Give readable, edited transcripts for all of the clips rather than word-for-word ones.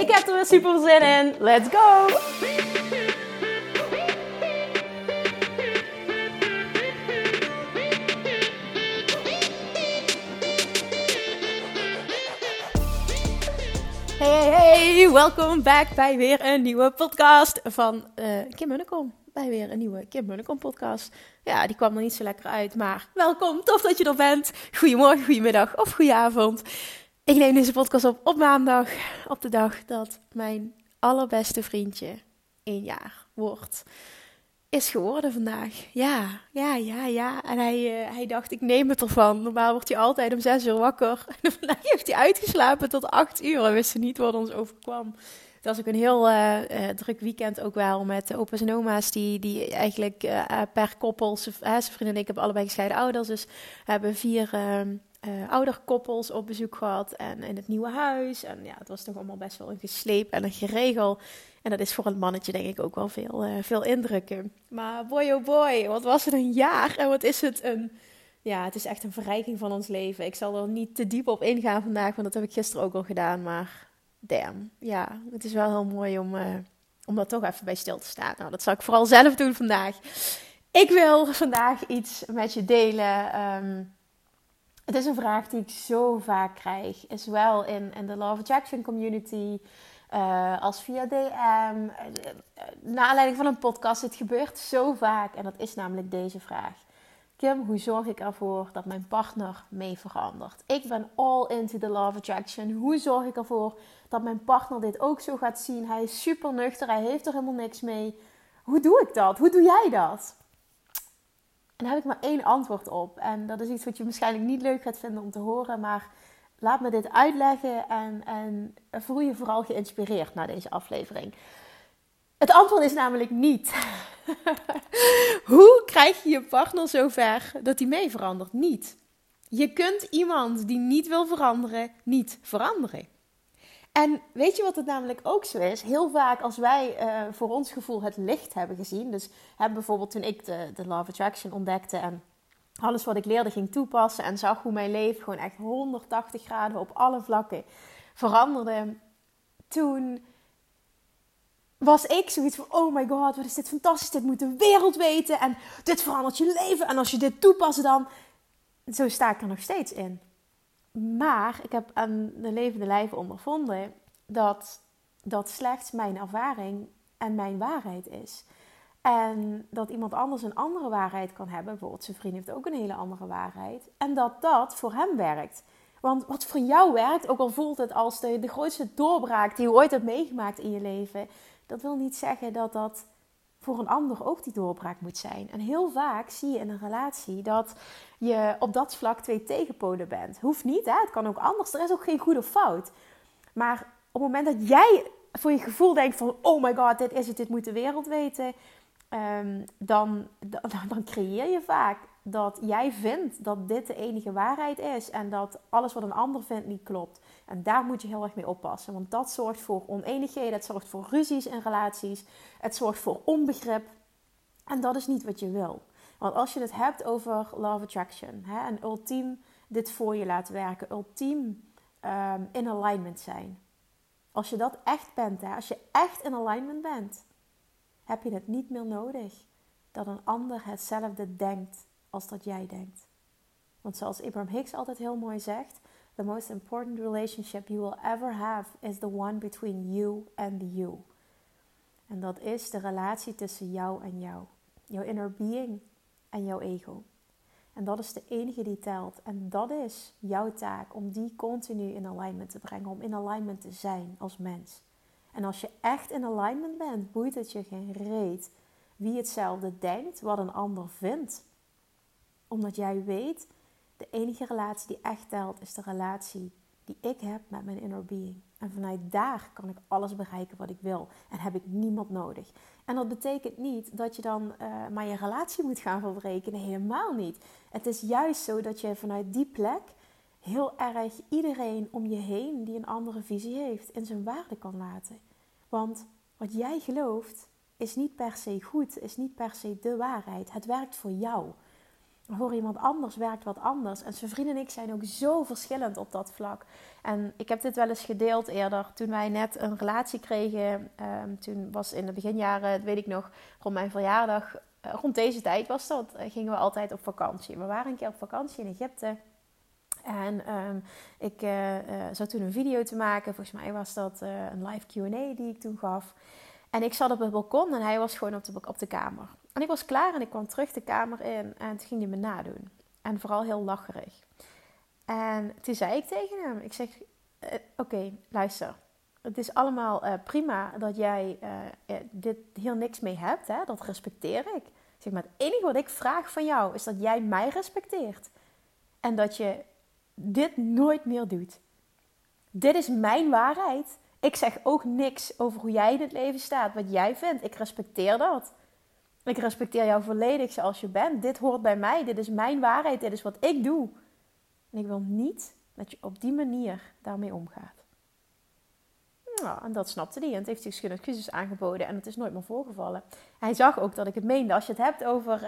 Ik heb er weer super zin in. Let's go! Hey, hey, hey! Welkom back bij weer een nieuwe podcast van Kim Munnekom. Bij weer een nieuwe Kim Munnekom podcast. Ja, die kwam er niet zo lekker uit, maar welkom. Tof dat je er bent. Goedemorgen, goedemiddag of goedenavond. Ik neem deze podcast op maandag, op de dag dat mijn allerbeste vriendje 1 jaar is geworden vandaag. Ja. En hij dacht, ik neem het ervan. Normaal wordt hij altijd om 6 uur wakker. En vandaag heeft hij uitgeslapen tot 8 uur. We wisten niet wat ons overkwam. Het was ook een heel druk weekend ook wel met de opa's en oma's die eigenlijk per koppel... Zijn vriendin en ik hebben allebei gescheiden ouders, dus we hebben 4... ouderkoppels op bezoek gehad en in het nieuwe huis. En ja, het was toch allemaal best wel een gesleep en een geregel. En dat is voor een mannetje denk ik ook wel veel indrukken. Maar boy oh boy, wat was het een jaar en wat is het een... Ja, het is echt een verrijking van ons leven. Ik zal er niet te diep op ingaan vandaag, want dat heb ik gisteren ook al gedaan. Maar damn, ja, het is wel heel mooi om daar toch even bij stil te staan. Nou, dat zal ik vooral zelf doen vandaag. Ik wil vandaag iets met je delen... Het is een vraag die ik zo vaak krijg, zowel in de Law of Attraction community als via DM. Naar aanleiding van een podcast, het gebeurt zo vaak en dat is namelijk deze vraag. Kim, hoe zorg ik ervoor dat mijn partner mee verandert? Ik ben all into the Law of Attraction. Hoe zorg ik ervoor dat mijn partner dit ook zo gaat zien? Hij is super nuchter, hij heeft er helemaal niks mee. Hoe doe ik dat? Hoe doe jij dat? En daar heb ik maar 1 antwoord op. En dat is iets wat je waarschijnlijk niet leuk gaat vinden om te horen. Maar laat me dit uitleggen en voel je vooral geïnspireerd naar deze aflevering. Het antwoord is namelijk niet. Hoe krijg je je partner zover dat hij mee verandert? Niet. Je kunt iemand die niet wil veranderen, niet veranderen. En weet je wat het namelijk ook zo is? Heel vaak als wij voor ons gevoel het licht hebben gezien. Dus bijvoorbeeld toen ik de Law of Attraction ontdekte en alles wat ik leerde ging toepassen. En zag hoe mijn leven gewoon echt 180 graden op alle vlakken veranderde. Toen was ik zoiets van, oh my god, wat is dit fantastisch. Dit moet de wereld weten en dit verandert je leven. En als je dit toepast dan, zo sta ik er nog steeds in. Maar ik heb aan de levende lijve ondervonden dat dat slechts mijn ervaring en mijn waarheid is. En dat iemand anders een andere waarheid kan hebben. Bijvoorbeeld zijn vriend heeft ook een hele andere waarheid. En dat dat voor hem werkt. Want wat voor jou werkt, ook al voelt het als de grootste doorbraak die je ooit hebt meegemaakt in je leven. Dat wil niet zeggen dat dat voor een ander ook die doorbraak moet zijn. En heel vaak zie je in een relatie dat je op dat vlak 2 tegenpolen bent. Hoeft niet, hè? Het kan ook anders. Er is ook geen goed of fout. Maar op het moment dat jij voor je gevoel denkt van... oh my god, dit is het, dit moet de wereld weten... Dan creëer je vaak dat jij vindt dat dit de enige waarheid is... en dat alles wat een ander vindt niet klopt. En daar moet je heel erg mee oppassen. Want dat zorgt voor oneenigheden, het zorgt voor ruzies in relaties... het zorgt voor onbegrip. En dat is niet wat je wil. Want als je het hebt over Law of Attraction... en ultiem dit voor je laten werken, ultiem in alignment zijn... als je dat echt bent, hè, als je echt in alignment bent... heb je het niet meer nodig dat een ander hetzelfde denkt als dat jij denkt. Want zoals Abraham Hicks altijd heel mooi zegt... The most important relationship you will ever have is the one between you and you. En dat is de relatie tussen jou en jou. Jouw inner being en jouw ego. En dat is de enige die telt. En dat is jouw taak om die continu in alignment te brengen. Om in alignment te zijn als mens. En als je echt in alignment bent, boeit het je geen reet wie hetzelfde denkt, wat een ander vindt. Omdat jij weet, de enige relatie die echt telt, is de relatie die ik heb met mijn inner being. En vanuit daar kan ik alles bereiken wat ik wil. En heb ik niemand nodig. En dat betekent niet dat je dan maar je relatie moet gaan verbreken. Nee, helemaal niet. Het is juist zo dat je vanuit die plek heel erg iedereen om je heen die een andere visie heeft in zijn waarde kan laten. Want wat jij gelooft is niet per se goed, is niet per se de waarheid. Het werkt voor jou. Voor iemand anders werkt wat anders. En zijn vrienden en ik zijn ook zo verschillend op dat vlak. En ik heb dit wel eens gedeeld eerder. Toen wij net een relatie kregen, toen was in de beginjaren, weet ik nog, rond mijn verjaardag, rond deze tijd was dat, gingen we altijd op vakantie. We waren een keer op vakantie in Egypte. En ik zat toen een video te maken. Volgens mij was dat een live Q&A die ik toen gaf. En ik zat op het balkon en hij was gewoon op de kamer. En ik was klaar en ik kwam terug de kamer in. En toen ging hij me nadoen. En vooral heel lacherig. En toen zei ik tegen hem. Ik zeg, oké, luister. Het is allemaal prima dat jij dit hier niks mee hebt. Hè? Dat respecteer ik. Ik zeg, maar het enige wat ik vraag van jou is dat jij mij respecteert. En dat je dit nooit meer doet. Dit is mijn waarheid. Ik zeg ook niks over hoe jij in het leven staat. Wat jij vindt. Ik respecteer dat. Ik respecteer jou volledig zoals je bent. Dit hoort bij mij. Dit is mijn waarheid. Dit is wat ik doe. En ik wil niet dat je op die manier daarmee omgaat. Nou, en dat snapte hij. En het heeft hij geen excuses aangeboden. En het is nooit meer voorgevallen. Hij zag ook dat ik het meende. Als je het hebt over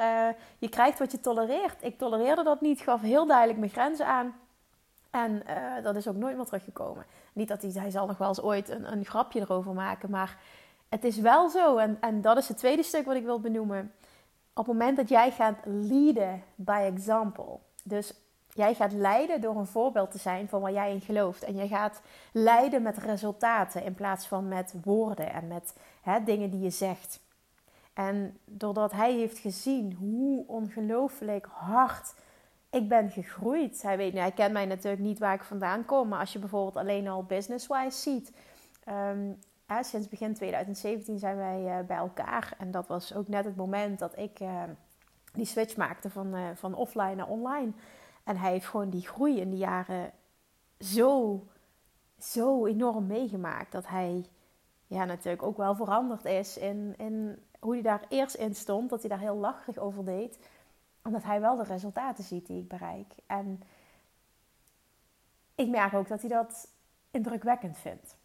je krijgt wat je tolereert. Ik tolereerde dat niet. Gaf heel duidelijk mijn grenzen aan. En dat is ook nooit meer teruggekomen. Niet dat hij zal nog wel eens ooit een grapje erover maken. Maar het is wel zo. En dat is het tweede stuk wat ik wil benoemen. Op het moment dat jij gaat leaden by example. Dus jij gaat leiden door een voorbeeld te zijn van waar jij in gelooft. En je gaat leiden met resultaten in plaats van met woorden en met dingen die je zegt. En doordat hij heeft gezien hoe ongelooflijk hard ik ben gegroeid. Hij kent mij natuurlijk niet waar ik vandaan kom. Maar als je bijvoorbeeld alleen al business-wise ziet. Sinds begin 2017 zijn wij bij elkaar. En dat was ook net het moment dat ik die switch maakte van offline naar online. En hij heeft gewoon die groei in die jaren zo enorm meegemaakt. Dat hij natuurlijk ook wel veranderd is in hoe hij daar eerst in stond. Dat hij daar heel lacherig over deed. Omdat hij wel de resultaten ziet die ik bereik. En ik merk ook dat hij dat indrukwekkend vindt.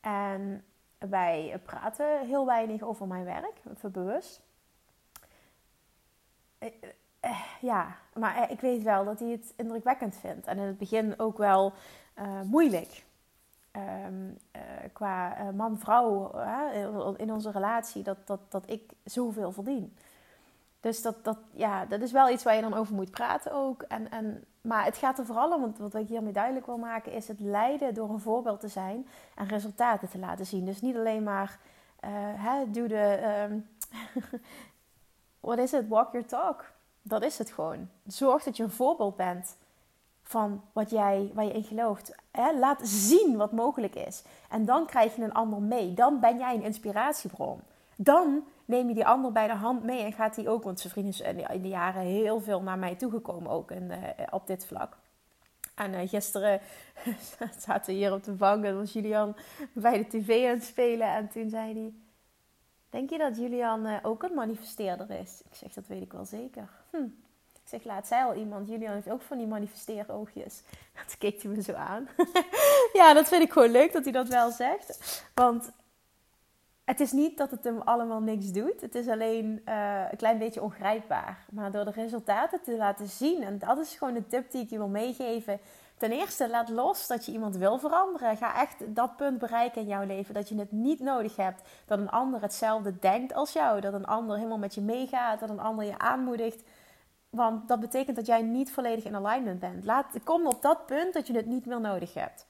En wij praten heel weinig over mijn werk, even bewust. Ja, maar ik weet wel dat hij het indrukwekkend vindt. En in het begin ook wel moeilijk. Qua man-vrouw in onze relatie, dat ik zoveel verdien. Dus dat is wel iets waar je dan over moet praten ook. Maar het gaat er vooral om, want wat ik hiermee duidelijk wil maken, is het leiden door een voorbeeld te zijn en resultaten te laten zien. Dus niet alleen maar, walk your talk. Dat is het gewoon. Zorg dat je een voorbeeld bent van waar je in gelooft. Laat zien wat mogelijk is. En dan krijg je een ander mee. Dan ben jij een inspiratiebron. Dan neem je die ander bij de hand mee en gaat die ook, want zijn vriend is in de jaren heel veel naar mij toegekomen ook op dit vlak. En gisteren zaten we hier op de bank en was Julian bij de tv aan het spelen en toen zei hij, denk je dat Julian ook een manifesteerder is? Ik zeg, dat weet ik wel zeker. Ik zeg, laat zij al iemand. Julian heeft ook van die manifesteeroogjes. Dat keek hij me zo aan. Ja, dat vind ik gewoon leuk dat hij dat wel zegt, want het is niet dat het hem allemaal niks doet. Het is alleen een klein beetje ongrijpbaar. Maar door de resultaten te laten zien. En dat is gewoon de tip die ik je wil meegeven. Ten eerste, laat los dat je iemand wil veranderen. Ga echt dat punt bereiken in jouw leven. Dat je het niet nodig hebt dat een ander hetzelfde denkt als jou. Dat een ander helemaal met je meegaat. Dat een ander je aanmoedigt. Want dat betekent dat jij niet volledig in alignment bent. Kom op dat punt dat je het niet meer nodig hebt.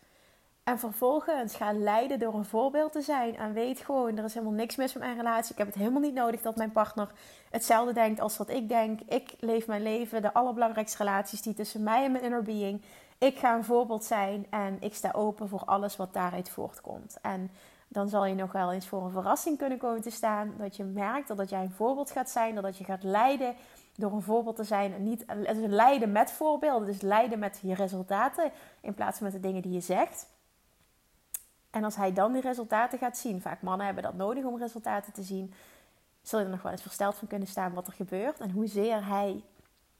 En vervolgens ga leiden door een voorbeeld te zijn. En weet gewoon, er is helemaal niks mis met mijn relatie. Ik heb het helemaal niet nodig dat mijn partner hetzelfde denkt als wat ik denk. Ik leef mijn leven, de allerbelangrijkste relaties die tussen mij en mijn inner being. Ik ga een voorbeeld zijn en ik sta open voor alles wat daaruit voortkomt. En dan zal je nog wel eens voor een verrassing kunnen komen te staan. Dat je merkt dat jij een voorbeeld gaat zijn. Dat je gaat leiden door een voorbeeld te zijn. En niet, het is een leiden met voorbeelden. Dus leiden met je resultaten in plaats van met de dingen die je zegt. En als hij dan die resultaten gaat zien, vaak mannen hebben dat nodig om resultaten te zien, zul je er nog wel eens versteld van kunnen staan wat er gebeurt en hoezeer hij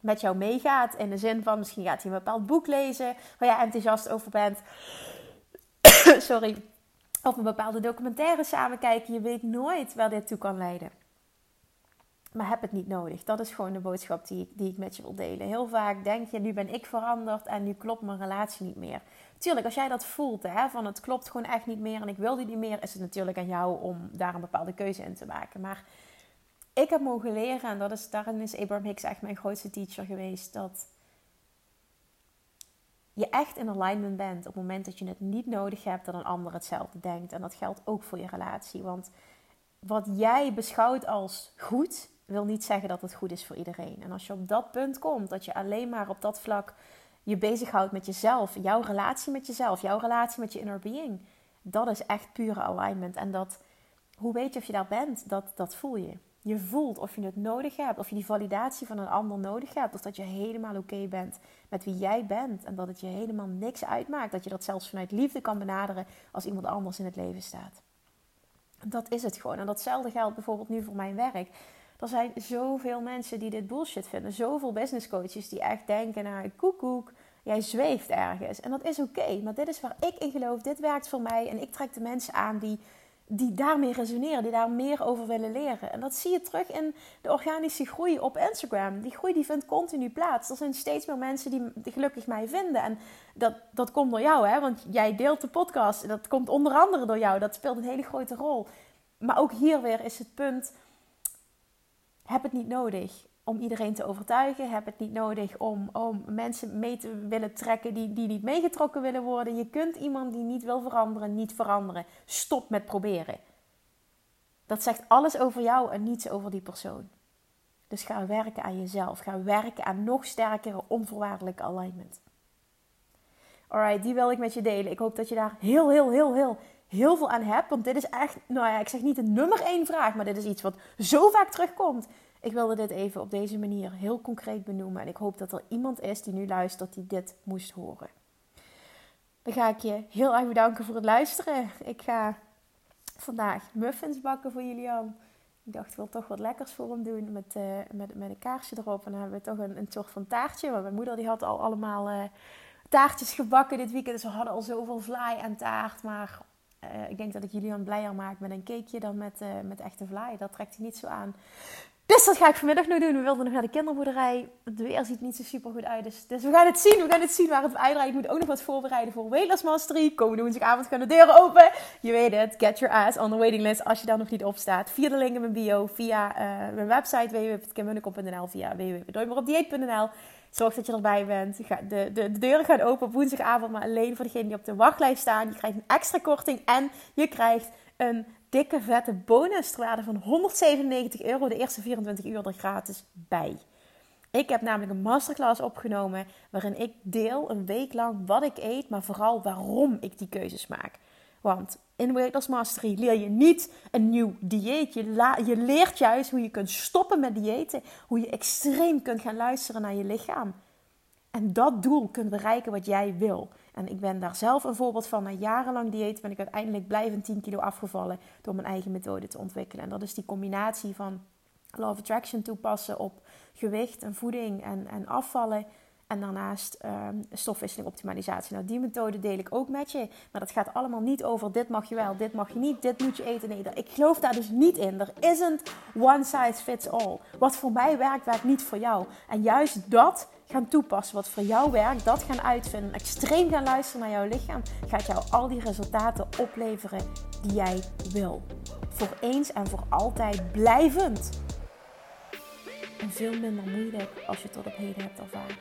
met jou meegaat. In de zin van, misschien gaat hij een bepaald boek lezen waar jij enthousiast over bent. Sorry. Of een bepaalde documentaire samen kijken. Je weet nooit waar dit toe kan leiden. Maar heb het niet nodig. Dat is gewoon de boodschap die ik met je wil delen. Heel vaak denk je, nu ben ik veranderd en nu klopt mijn relatie niet meer. Tuurlijk, als jij dat voelt, hè, van het klopt gewoon echt niet meer en ik wil die niet meer, is het natuurlijk aan jou om daar een bepaalde keuze in te maken. Maar ik heb mogen leren, en daarin is Abraham Hicks echt mijn grootste teacher geweest, dat je echt in alignment bent op het moment dat je het niet nodig hebt dat een ander hetzelfde denkt. En dat geldt ook voor je relatie. Want wat jij beschouwt als goed, wil niet zeggen dat het goed is voor iedereen. En als je op dat punt komt, dat je alleen maar op dat vlak je bezighoudt met jezelf, jouw relatie met jezelf, jouw relatie met je inner being, dat is echt pure alignment. En dat, hoe weet je of je daar bent, dat voel je. Je voelt of je het nodig hebt, of je die validatie van een ander nodig hebt, of dat je helemaal oké bent met wie jij bent en dat het je helemaal niks uitmaakt. Dat je dat zelfs vanuit liefde kan benaderen als iemand anders in het leven staat. Dat is het gewoon. En datzelfde geldt bijvoorbeeld nu voor mijn werk. Er zijn zoveel mensen die dit bullshit vinden. Zoveel business coaches die echt denken, nou, koekoek, jij zweeft ergens. En dat is oké, maar dit is waar ik in geloof. Dit werkt voor mij en ik trek de mensen aan die daarmee resoneren, die daar meer over willen leren. En dat zie je terug in de organische groei op Instagram. Die groei die vindt continu plaats. Er zijn steeds meer mensen die gelukkig mij vinden. En dat komt door jou, hè? Want jij deelt de podcast. Dat komt onder andere door jou. Dat speelt een hele grote rol. Maar ook hier weer is het punt, heb het niet nodig om iedereen te overtuigen. Heb het niet nodig om mensen mee te willen trekken die niet meegetrokken willen worden. Je kunt iemand die niet wil veranderen, niet veranderen. Stop met proberen. Dat zegt alles over jou en niets over die persoon. Dus ga werken aan jezelf. Ga werken aan nog sterkere, onvoorwaardelijke alignment. Alright, die wil ik met je delen. Ik hoop dat je daar heel, heel, heel, heel... heel veel aan heb, want dit is echt, nou ja, ik zeg niet de nummer 1 vraag, maar dit is iets wat zo vaak terugkomt. Ik wilde dit even op deze manier heel concreet benoemen en ik hoop dat er iemand is die nu luistert die dit moest horen. Dan ga ik je heel erg bedanken voor het luisteren. Ik ga vandaag muffins bakken voor Julian. Ik dacht, ik wil toch wat lekkers voor hem doen met een kaarsje erop en dan hebben we toch een soort van taartje, want mijn moeder die had al allemaal taartjes gebakken dit weekend, dus we hadden al zoveel vlaai en taart, maar ik denk dat ik Julian blijer maak met een cakeje dan met echte vlaai. Dat trekt hij niet zo aan. Dus dat ga ik vanmiddag nog doen. We wilden nog naar de kinderboerderij. Het weer ziet niet zo super goed uit. Dus we gaan het zien. We gaan het zien waar het uitdraait. Ik moet ook nog wat voorbereiden voor Weightless Mastery. Komende woensdagavond gaan de deuren open. Je weet het. Get your ass on the waiting list als je daar nog niet op staat. Via de link in mijn bio. Via mijn website www.kimmunnekom.nl. Via www.doimeropdieet.nl. Zorg dat je erbij bent. De deuren gaan open op woensdagavond. Maar alleen voor degenen die op de wachtlijst staan. Je krijgt een extra korting. En je krijgt een dikke vette bonus. Ter waarde van €197. De eerste 24 uur er gratis bij. Ik heb namelijk een masterclass opgenomen. Waarin ik deel een week lang wat ik eet. Maar vooral waarom ik die keuzes maak. Want in Weightless Mastery leer je niet een nieuw dieet. Je leert juist hoe je kunt stoppen met diëten. Hoe je extreem kunt gaan luisteren naar je lichaam. En dat doel kunt bereiken wat jij wil. En ik ben daar zelf een voorbeeld van. Na jarenlang dieet ben ik uiteindelijk blijvend 10 kilo afgevallen. Door mijn eigen methode te ontwikkelen. En dat is die combinatie van Law of Attraction toepassen op gewicht en voeding en afvallen. En daarnaast stofwisseling optimalisatie. Nou, die methode deel ik ook met je. Maar dat gaat allemaal niet over dit mag je wel, dit mag je niet, dit moet je eten. Nee, ik geloof daar dus niet in. Er isn't one size fits all. Wat voor mij werkt, werkt niet voor jou. En juist dat gaan toepassen, wat voor jou werkt, dat gaan uitvinden. Extreem gaan luisteren naar jouw lichaam. Gaat jou al die resultaten opleveren die jij wil. Voor eens en voor altijd blijvend. En veel minder moeilijk als je tot op heden hebt ervaren.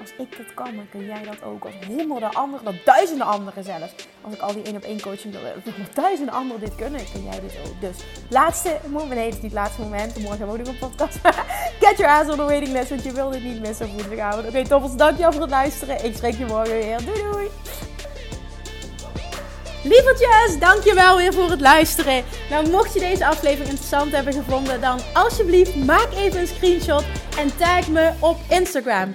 Als ik dit kan, dan kun jij dat ook. Als honderden anderen, dat duizenden anderen zelfs. Als ik al die 1-op-1 coaching wil, duizenden anderen dit kunnen, kun jij dit ook. Dus, laatste moment, nee, het is niet het laatste moment. Morgen hebben we ook een podcast. Get your ass on the waiting list, want je wil dit niet missen op woensdagavond. Oké, toppers, dankjewel voor het luisteren. Ik spreek je morgen weer. Doei, doei! Lievertjes, dankjewel weer voor het luisteren. Nou, mocht je deze aflevering interessant hebben gevonden, dan alsjeblieft maak even een screenshot en tag me op Instagram.